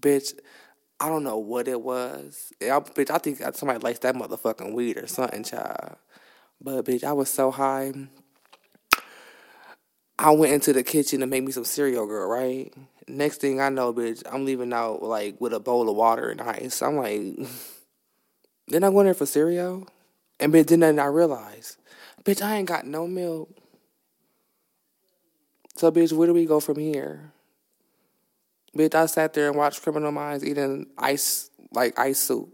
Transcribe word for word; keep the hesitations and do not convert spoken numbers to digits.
bitch, I don't know what it was. I, bitch, I think somebody likes that motherfucking weed or something, child. But, bitch, I was so high. I went into the kitchen to make me some cereal, girl, right? Next thing I know, bitch, I'm leaving out, like, with a bowl of water and ice. I'm like, didn't I go in there for cereal? And, bitch, then I realized, bitch, I ain't got no milk. So, bitch, where do we go from here? Bitch, I sat there and watched Criminal Minds eating ice, like, ice soup.